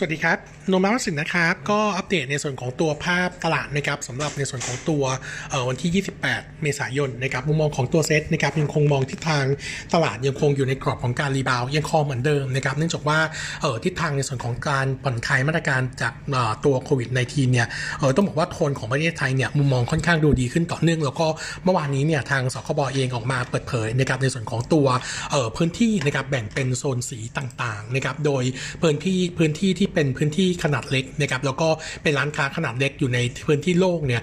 สวัสดีครับโนมาวัสสินนะครับก็อัปเดตในส่วนของตัวภาพตลาดนะครับสำหรับในส่วนของตัววันที่28เมษายนนะครับมุมมองของตัวเซตนะครับยังคงมองทิศทางตลาดยังคงอยู่ในกรอบของการรีบาวยังคงเหมือนเดิมนะครับเนื่องจากว่าทิศทางในส่วนของการผ่อนคลายมาตรการจากตัวโควิด -19 เนี่ยต้องบอกว่าโทนของประเทศไทยเนี่ยมุมมองค่อนข้างดูดีขึ้นต่อเนื่องแล้วก็เมื่อวานนี้เนี่ยทางสคบเองออกมาเปิดเผยนะครับในส่วนของตัวพื้นที่นะครับแบ่งเป็นโซนสีต่างๆนะครับโดยพื้นที่ที่เป็นพื้นที่ขนาดเล็กนะครับแล้วก็เป็นร้านค้าขนาดเล็กอยู่ในพื้นที่โล่งเนี่ย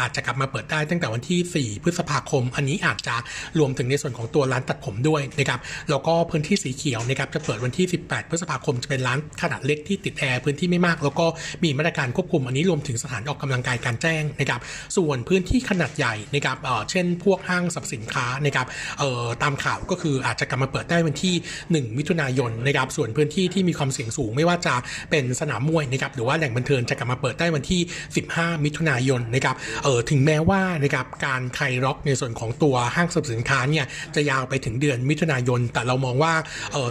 อาจจะกลับมาเปิดได้ตั้งแต่วันที่4พฤษภาคมอันนี้อาจจะรวมถึงในส่วนของตัวร้านตัดผมด้วยนะครับแล้วก็พื้นที่สีเขียวนะครับจะเปิดวันที่18พฤษภาคมจะเป็นร้านขนาดเล็กที่ติดแอร์พื้นที่ไม่มากแล้วก็มีมาตรการควบคุมอันนี้รวมถึงสถานออกกำลังกายการแจ้งนะครับส่วนพื้นที่ขนาดใหญ่นะครับเช่นพวกห้างสรรพสินค้านะครับตามข่าวก็คืออาจจะกลับมาเปิดได้วันที่1มิถุนายนนะครับส่วนพื้นที่ที่มีความเสี่ยงสูงไม่ว่าจะเป็นสนามมวยนะครับหรือว่าแหล่งบันเทิงจะกลับมาเปิดได้วันที่15มิถุนายนนะครับถึงแม้ว่านะครับการคลายล็อกในส่วนของตัวห้างสรรพสินค้าเนี่ยจะยาวไปถึงเดือนมิถุนายนแต่เรามองว่า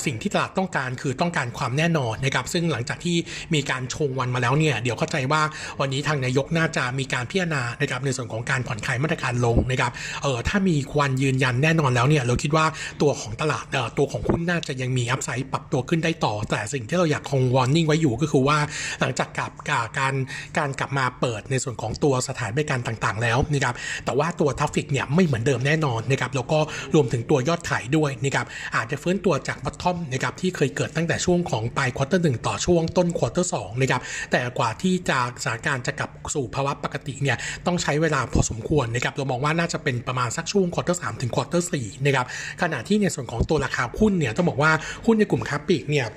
สิ่งที่ตลาดต้องการคือต้องการความแน่นอนนะครับซึ่งหลังจากที่มีการชงวันมาแล้วเนี่ยเดี๋ยวเข้าใจว่าวันนี้ทางนายกน่าจะมีการพิจารณานะครับในส่วนของการผ่อนคลายมาตรการลงนะครับถ้ามีวันยืนยันแน่นอนแล้วเนี่ยเราคิดว่าตัวของตลาดตัวของหุ้นน่าจะยังมีอัพไซด์ปรับตัวขึ้นได้ต่อแต่สิ่งที่เราอยากคงวอร์นิ่งไว้อยู่ก็คือว่าหลังจากการกลับมาเปิดในส่วนของตัวสถานบริการต่างๆแล้วนะครับแต่ว่าตัวทราฟฟิกเนี่ยไม่เหมือนเดิมแน่นอนนะครับแล้วก็รวมถึงตัวยอดขายด้วยนะครับอาจจะฟื้นตัวจากบอททอมนะครับที่เคยเกิดตั้งแต่ช่วงของปลายควอเตอร์1ต่อช่วงต้นควอเตอร์2นะครับแต่กว่าที่จะสถานการณ์จะกลับสู่ภาวะปกติเนี่ยต้องใช้เวลาพอสมควรนะครับเรามองว่าน่าจะเป็นประมาณสักช่วงควอเตอร์3ถึงควอเตอร์4นะครับขณะที่ในส่วนของตัวราคาหุ้นเนี่ยต้องบอกว่าหุ้นในกลุ่มค้าปลีกเนี่ย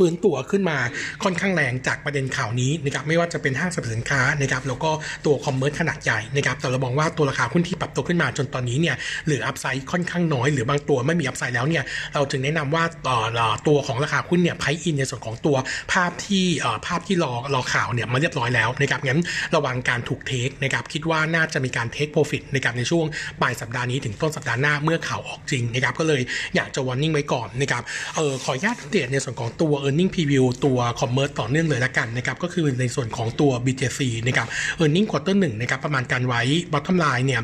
ฟื้นตัวขึ้นมาค่อนข้างแรงจากประเด็นข่าวนี้นะครับไม่ว่าจะเป็นห้างสรรพสินค้านะครับแล้วก็ตัวคอมเมอร์สขนาดใหญ่นะครับแต่เรามองว่าตัวราคาหุ้นที่ปรับตัวขึ้นมาจนตอนนี้เนี่ยเหลืออัพไซด์ค่อนข้างน้อยหรือบางตัวไม่มีอัพไซด์แล้วเนี่ยเราจึงแนะนำว่าตัวของราคาหุ้นเนี่ยไพร์อินในส่วนของตัวภาพที่รอข่าวเนี่ยมาเรียบร้อยแล้วนะครับงั้นระวังการถูกเทคนะครับคิดว่าน่าจะมีการเทคโปรฟิตนะครับในช่วงปลายสัปดาห์นี้ถึงต้นสัปดาห์หน้าเมื่อข่าวออกจริงนะครับก็เลยอยากจะวอร์นิ่งไว้ก่อนนะครับขออนุญาตอัปเดตในส่วนของตัวearning preview ตัวคอมเมอร์สต่อเนื่องเลยละกันนะครับก็คือในส่วนของตัว BJC นะครับ earning quarter 1นะครับประมาณการไว้ bottom line เนี่ย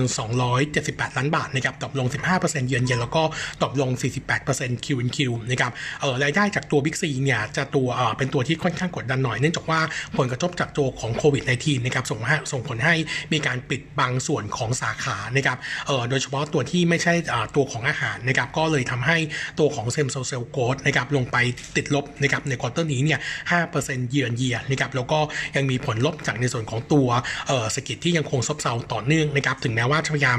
1,278 ล้านบาทนะครับตกลง 15% เยือนแล้วก็ตกลง 48% Q&Q นะครับรายได้จากตัว BIGC เนี่ยจะตัวเป็นตัวที่ค่อนข้างกดดันหน่อยเนื่องจากว่าผลกระทบจากตัวของโควิด -19 นะครับส่งผลให้มีการปิดบางส่วนของสาขานะครับโดยเฉพาะตัวที่ไม่ใช่ตัวของอาหารนะครับก็เลยทำให้ตัวของ Same Social Growth นะครับลงไปติดลบนะครับในควอเตอร์นี้เนี่ย 5% เยือนนะครับแล้วก็ยังมีผลลบจากในส่วนของตัวเศรษฐกิจที่ยังคงซบเซาต่อเนื่องนะครับถึงแม้ว่าพยายาม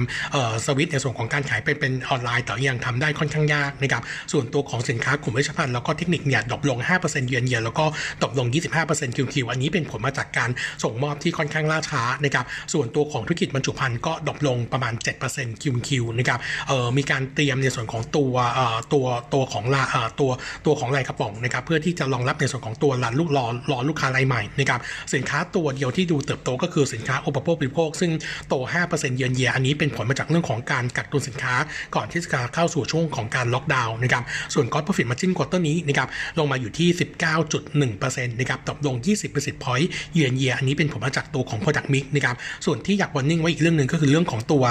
สวิตช์ในส่วนของการขายเป็นออนไลน์แต่ยังทำได้ค่อนข้างยากนะครับส่วนตัวของสินค้ากลุ่มเวชภัณฑ์แล้วก็เทคนิคเนี่ยดรอปลง 5% เยือนแล้วก็ตกลง 25% QQ อันนี้เป็นผลมาจากการส่งมอบที่ค่อนข้างล่าช้านะครับส่วนตัวของธุรกิจบรรจุภัณฑ์ก็ดรอปลงประมาณ 7% QQ นะครับมีการเตรียมในส่วนของตัวของรายกระป๋องนะครับเพื่อที่จะรองรับในส่วนของตัวร้านลูกค้ารายใหม่นะครับสินค้าตัวเดียวที่ดูเติบโตก็คือสินค้าอุปโภคบริโภคซึ่งโต 5% เยือนอันนี้เป็นผลมาจากเรื่องของการกักตุนสินค้าก่อนที่จะเข้าสู่ช่วงของการล็อกดาวน์นะครับส่วน Gross Profit Margin ควอเตอร์นี้นะครับลงมาอยู่ที่ 19.1% นะครับตกลง 20% point เยือนอันนี้เป็นผลมาจากตัวของ Product Mix นะครับส่วนที่อยากวอร์นิ่งไว้อีกเรื่องนึงก็คือเรื่องของตัว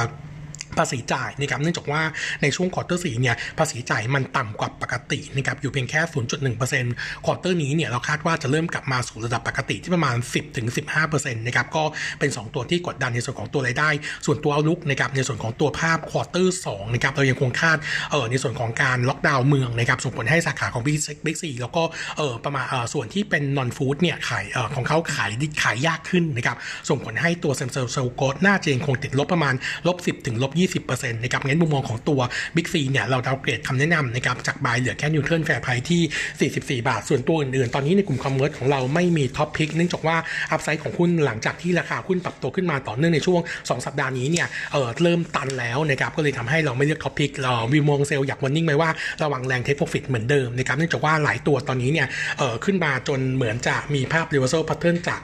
ภาษีจ่ายนะครับเนื่องจากว่าในช่วงควอเตอร์4เนี่ยภาษีจ่ายมันต่ำกว่าปกตินะครับอยู่เพียงแค่ 0.1% ควอเตอร์นี้เนี่ยเราคาดว่าจะเริ่มกลับมาสู่ระดับปกติที่ประมาณ 10-15% นะครับก็เป็น2ตัวที่กดดันในส่วนของตัวรายได้ส่วนตัวเอาลุกนะครับในส่วนของตัวภาพควอเตอร์2นะครับเรายังคงคาดในส่วนของการล็อกดาวน์เมืองนะครับส่งผลให้สาขาของ BIGC แล้วก็ประมาณส่วนที่เป็นนอนฟู้ดเนี่ยขายของเขาขายยากขึ้นนะครับส่งผลให้ตัวเซมเซลโกดน่าจะยังคงติดลบประมาณ -10 ถึง -20% นะครับงั้นมุมมองของตัว BIGC เนี่ยเราดาวเกรดคำแนะนำนะครับจากบายเหลือแค่นิวเทิร์นแฟร์ไพรซ์ที่44 บาทส่วนตัวอื่นๆตอนนี้ในกลุ่มคอมเมอร์สของเราไม่มีท็อปพิกเนื่องจากว่าอัพไซด์ของหุ้นหลังจากที่ราคาหุ้นปรับตัวขึ้นมาต่อเนื่องในช่วง2สัปดาห์นี้เนี่ยเริ่มตันแล้วนะครับก็เลยทำให้เราไม่เลือกท็อปพิกเราวิวมองเซลล์อยากวอร์นิ่งไว้ว่าระวังแรงเทคโปรฟิตเหมือนเดิมนะครับเนื่องจากว่าหลายตัวตอนนี้เนี่ยขึ้นมาจนเหมือนจะมีภาพรีเวอร์ซัลแพทเทิร์นจาก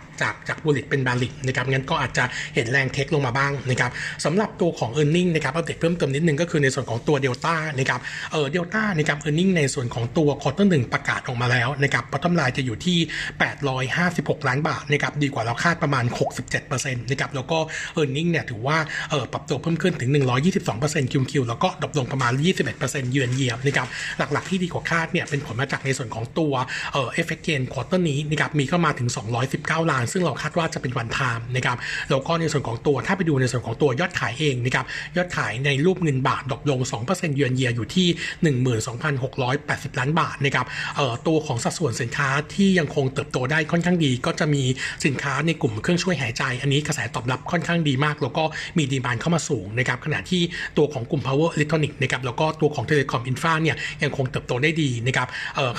จากบูลลิตเป็นบาลิตนะครับงั้นก็อาจจะเห็นแรงเทคลงมาบ้างนะครับสำหรับตัวของ earning นะครับอัปเดตเพิ่มเติมนิดนึงก็คือในส่วนของตัว Delta นะครับDelta นะครับ earning ในส่วนของตัว quarter 1ประกาศออกมาแล้วนะครับ bottom line จะอยู่ที่856ล้านบาทนะครับดีกว่าเราคาดประมาณ 67% นะครับแล้วก็ earning เนี่ยถือว่าปรับตัวเพิ่มขึ้นถึง 122% QQ แล้วก็ดรอปลงประมาณ 21% year-on-year นะครับหลักๆที่ดีกว่าคาดเนี่ยเป็นผลมาจากในส่วนของตัวFX gain quarter นี้นะครับมีเข้ามาถึง219ล้านซึ่งเราคาดว่าจะเป็นวันไทม์นะครับแล้วก็ในส่วนของตัวถ้าไปดูในส่วนของตัวยอดขายเองนะครับยอดขายในรูปเงินบาทดรอปลง 2% year-on-year อยู่ที่ 12,680 ล้านบาทนะครับตัวของสัดส่วนสินค้าที่ยังคงเติบโตได้ค่อนข้างดีก็จะมีสินค้าในกลุ่มเครื่องช่วยหายใจอันนี้กระแสตอบรับค่อนข้างดีมากแล้วก็มีดีมานด์เข้ามาสูงนะครับขณะที่ตัวของกลุ่ม power electronic นะครับแล้วก็ตัวของ telecom infra เนี่ยยังคงเติบโตได้ดีนะครับ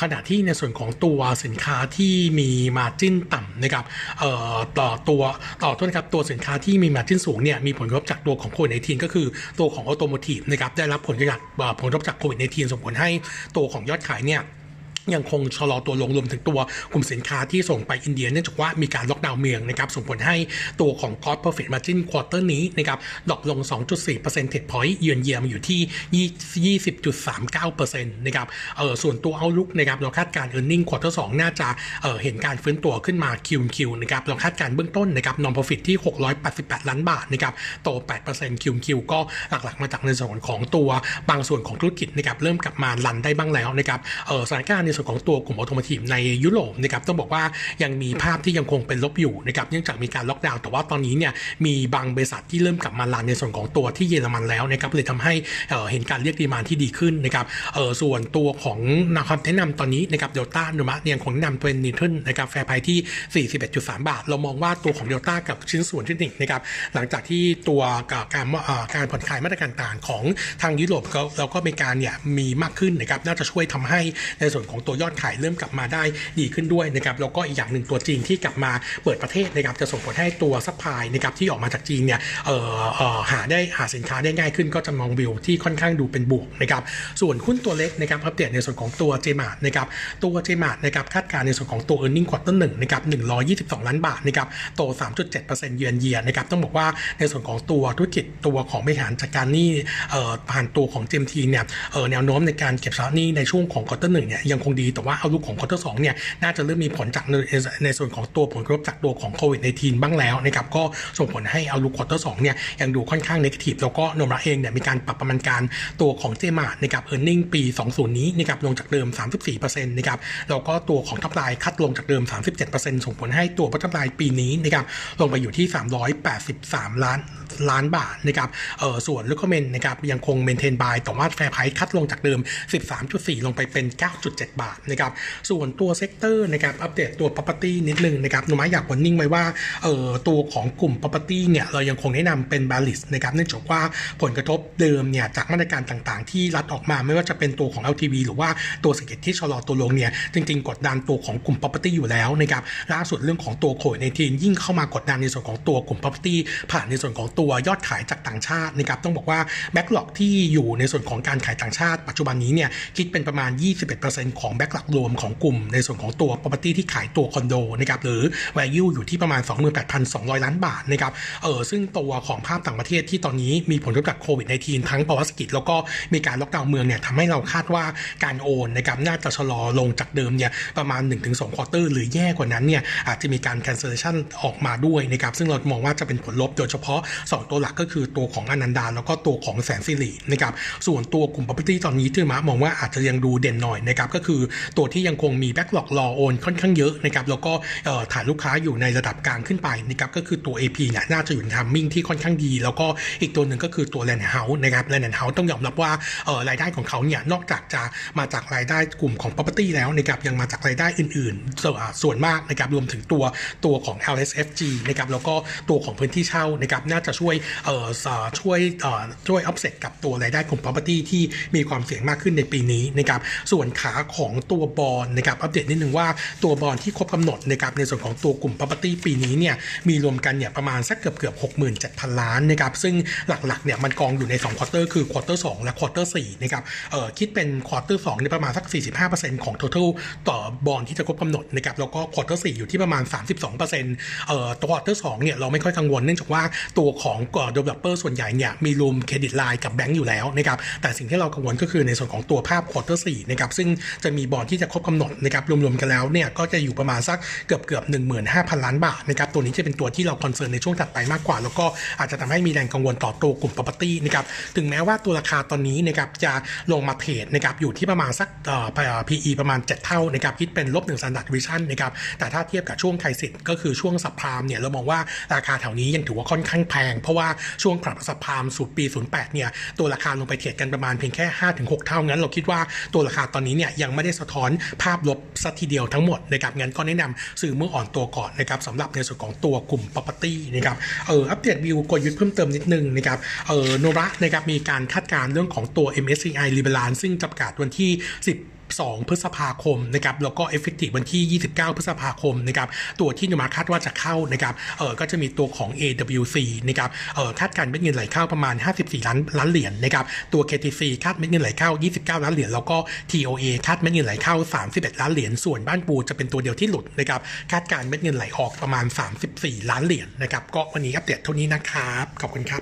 ขณะที่ในส่วนของตัวสินค้าที่มี margin ต่ำนะครับตัวสินค้าที่มี margin สูงเนี่ยมีผลกระทบจากตัวของโควิด -19 ก็คือตัวของ automotive นะครับได้รับผลกระทบจากโควิด -19 ส่งผลให้ตัวของยอดขายเนี่ยยังคงชะลอตัวลงรวมถึงตัวกลุ่มสินค้าที่ส่งไปอินเดียเนื่องจากว่ามีการล็อกดาวน์เมืองนะครับส่งผลให้ตัวของ Gross Profit Margin ควอเตอร์นี้นะครับดรอปลง 2.4 percentage point เยือนเยียมาอยู่ที่ 20.39% นะครับส่วนตัว Outlook นะครับเราคาดการ Earning ควอเตอร์2น่าจะเห็นการฟื้นตัวขึ้นมา QQ นะครับเราคาดการเบื้องต้นนะครับ Non Profit ที่688ล้านบาทนะครับโต 8% QQ ก็หลักๆมาจากในส่วนของตัวบางส่วนของธุรกิจนะครับเริ่มกลับมารันได้บ้างแล้วนะครับสถานการณ์ของตัวกลุ่มออโตเมทีฟในยุโรปนะครับต้องบอกว่ายังมีภาพที่ยังคงเป็นลบอยู่นะครับเนื่องจากมีการล็อกดาวน์แต่ว่าตอนนี้เนี่ยมีบางบริษัทที่เริ่มกลับมารันในส่วนของตัวที่เยอรมันแล้วนะครับเลยทำให้เห็นการเรียกดีมานด์ที่ดีขึ้นนะครับส่วนตัวของคำแนะนำตอนนี้นะครับ Delta อนุมัติยังคงแนะนำเป็นนิวทรัลนะครับแฟร์ไพรซ์ที่ 41.3 บาทเรามองว่าตัวของ Delta กับชิ้นส่วนเทคนิคนะครับหลังจากที่ตัวการผ่อนคลายมาตรการต่างของทางยุโรปแล้วก็อเมริกาเนี่ยมีมากขึ้นนะครับน่าจะช่วยทำให้ในส่วนของตัวยอดขายเริ่มกลับมาได้ดีขึ้นด้วยนะครับแล้วก็อีกอย่างหนึ่งตัวจีนที่กลับมาเปิดประเทศนะครับจะส่งผลให้ตัวซัพพลายนะครับที่ออกมาจากจีนเนี่ยหาสินค้าได้ง่ายขึ้นก็จะมองวิวที่ค่อนข้างดูเป็นบวกนะครับส่วนหุ้นตัวเล็กนะครับอัปเดตในส่วนของตัว JMART นะครับตัว JMART นะครับคาดการณ์ในส่วนของตัว earning quarter 1นะครับ122ล้านบาทนะครับโต 3.7% year-on-year นะครับต้องบอกว่าในส่วนของตัวธุรกิจตัวของบริหารจัดการหนี้ผ่านตัวของ JMT เนี่ยแนวโน้มในการเก็บหนี้ในช่วงของ quarter 1เนี่ยยังคงดีแต่ว่าเอาลุกของควอเตอร์2เนี่ยน่าจะเริ่มมีผลจากในส่วนของตัวผลกระทบจากตัวของโควิด -19 บ้างแล้วนะครับก็ส่งผลให้เอาลุกควอเตอร์2เนี่ยยังดูค่อนข้างเนกาทีฟแล้วก็โนมราเองเนี่ยมีการปรับประมาณการตัวของJMARTนะครับ earning ปี 20 นี้นะครับลงจากเดิม 34% นะครับแล้วก็ตัวของท็อปไลน์คัดลงจากเดิม 37% ส่งผลให้ตัวบอททอมไลน์ปีนี้นะครับลงไปอยู่ที่383ล้านบาทนะครับส่วนrecommendนะครับยังคง maintain buy แต่ว่า fair price คัดลงจากเดิม 13.4 ลงไปเป็น 9.7 บาทนะครับส่วนตัวเซกเตอร์นะครับอัปเดตตัว property นิดนึงนะครับหนูไม้อยากวอร์นิ่งไว้ว่าตัวของกลุ่ม property เนี่ยเรายังคงแนะนำเป็น bearish นะครับเนื่องจากว่าผลกระทบเดิมเนี่ยจากมาตรการต่างๆที่รัฐออกมาไม่ว่าจะเป็นตัวของ LTV หรือว่าตัวเศรษฐกิจที่ชะลอตัวลงเนี่ยจริงๆกดดันตัวของกลุ่ม property อยู่แล้วนะครับล่าสุดเรื่องของตัวโควิด -19 ยิ่งเข้ามากดดันในส่วนของตัวกลุ่ม property ผ่านในส่วนของตัวยอดขายจากต่างชาตินะครับต้องบอกว่าแบ็กหลอกที่อยู่ในส่วนของการขายต่างชาติปัจจุบันนี้เนี่ยคิดเป็นประมาณ 21% ของแบ็กหลอกรวมของกลุ่มในส่วนของตัว property ที่ขายตัวคอนโดนะครับหรือ value อยู่ที่ประมาณ 28,200 ล้านบาทนะครับซึ่งตัวของภาพต่างประเทศที่ตอนนี้มีผลกระทบจากโควิด -19 ทั้งภาวะเศรษฐกิจแล้วก็มีการล็อกดาวน์เมืองเนี่ยทำให้เราคาดว่าการโอนนะครับน่าจะชะลอลงจากเดิมเนี่ยประมาณ 1-2 ควอเตอร์หรือแย่กว่านั้นเนี่ยอาจจะมีการ cancellation ออกมาด้วยนะครับซึ่งเรามองว่าจะเป็นผลลบโดยเฉพาะ2ตัวหลักก็คือตัวของอนันดาแล้วก็ตัวของแสนสิรินะครับส่วนตัวกลุ่ม property ตอนนี้ที่มองว่าอาจจะยังดูเด่นหน่อยนะครับก็คือตัวที่ยังคงมีแบ็กหลอกรอโอนค่อนข้างเยอะนะครับแล้วก็ฐานลูกค้าอยู่ในระดับกลางขึ้นไปนะครับก็คือตัว AP เนี่ยน่าจะอยู่ในทัมมิ่งที่ค่อนข้างดีแล้วก็อีกตัวหนึ่งก็คือตัว Land House นะครับ Land House ต้องยอมรับว่ารายได้ของเขาเนี่ยนอกจากจะมาจากรายได้กลุ่มของ property แล้วนะครับยังมาจากรายได้อื่นๆส่วนมากนะครับรวมถึงตัวของ LSFG นะครับแล้วก็ตัวของพื้นที่เช่านะครับน่าจะช่วย offset กับตัวรายได้ของ property ที่มีความเสี่ยงมากขึ้นในปีนี้นะครับส่วนขาของ ของตัวบอนด์นะครับอัปเดตนิดนึงว่าตัวบอนด์ที่ครบกำหนดนะครับในส่วนของตัวกลุ่ม property ปีนี้เนี่ยมีรวมกันเนี่ยประมาณสักเกือบ 67,000 ล้านนะครับซึ่งหลักๆเนี่ยมันกองอยู่ใน2ควอเตอร์คือควอเตอร์2และควอเตอร์4นะครับคิดเป็นควอเตอร์2ในประมาณสัก 45% ของ total ต่อบอนด์ที่จะครบกำหนดนะครับแล้วก็ควอเตอร์4อยู่ที่ประมาณ 32% ตัวควอเตอร์2เนี่ยเราไม่ค่อยกังวลเนื่องจากว่าตัวของ developer ส่วนใหญ่เนี่ยมีรูมเครดิตไลน์กับแบงก์อยู่แล้วนะครับแต่สิ่งที่เรากังวลก็คือในส่วนของตัวภาพควอเตอร์4นะครับซึ่งจะมีบอนด์ที่จะครบกำหนดนะครับรวมๆกันแล้วเนี่ยก็จะอยู่ประมาณสักเกือบ 15,000 ล้านบาทนะครับตัวนี้จะเป็นตัวที่เราคอนเซิร์นในช่วงถัดไปมากกว่าแล้วก็อาจจะทำให้มีแรงกังวลต่อตัวกลุ่ม property นะครับถึงแม้ว่าตัวราคาตอนนี้นะครับจะลงมาเทรดนะครับอยู่ที่ประมาณสักPE ประมาณ7เท่านะครับคิดเป็นลบ 1 standard deviation นะครับแต่ถ้าเทียบกับช่วงไครซิสก็คือช่วงซับไพรม์เนี่ยเรามองว่าราคาแถวนี้ยังถือว่าค่อนข้างแพงเพราะว่าช่วงกลับซับไพรม์สู่ปี 08เนี่ยตัวราคาลงไปเทรดกันประมาณเพียงแค่ 5-6 เท่างั้นเราคิดว่าตัวราคาตอนนี้เนี่ยยังไม่ได้สะท้อนภาพลบซะทีเดียวทั้งหมดนะครับงั้นก็แนะนำซื้อเมื่ออ่อนตัวก่อนนะครับสำหรับในส่วนของตัวกลุ่ม property นะครับอัปเดตวิวกลยุทธ์เพิ่มเติมนิดนึงนะครับโนระนะครับมีการคาดการณ์เรื่องของตัว MSCI Rebalance ซึ่งจะประกาศวันที่12 พฤษภาคมนะครับแล้วก็ effective วันที่ 29 พฤษภาคมนะครับตัวที่นมาคาดว่าจะเข้านะครับก็จะมีตัวของ AWC นะครับคาดการเม็ดเงินไหลเข้าประมาณ54ล้านเหรียญนะครับตัว KTC คาดเม็ดเงินไหลเข้า29ล้านเหรียญแล้วก็ TOA คาดเม็ดเงินไหลเข้า31ล้านเหรียญส่วนบ้านปูจะเป็นตัวเดียวที่หลุดนะครับคาดการเม็ดเงินไหลออกประมาณ34ล้านเหรียญนะครับก็วันนี้อัปเดตเท่านี้นะครับขอบคุณครับ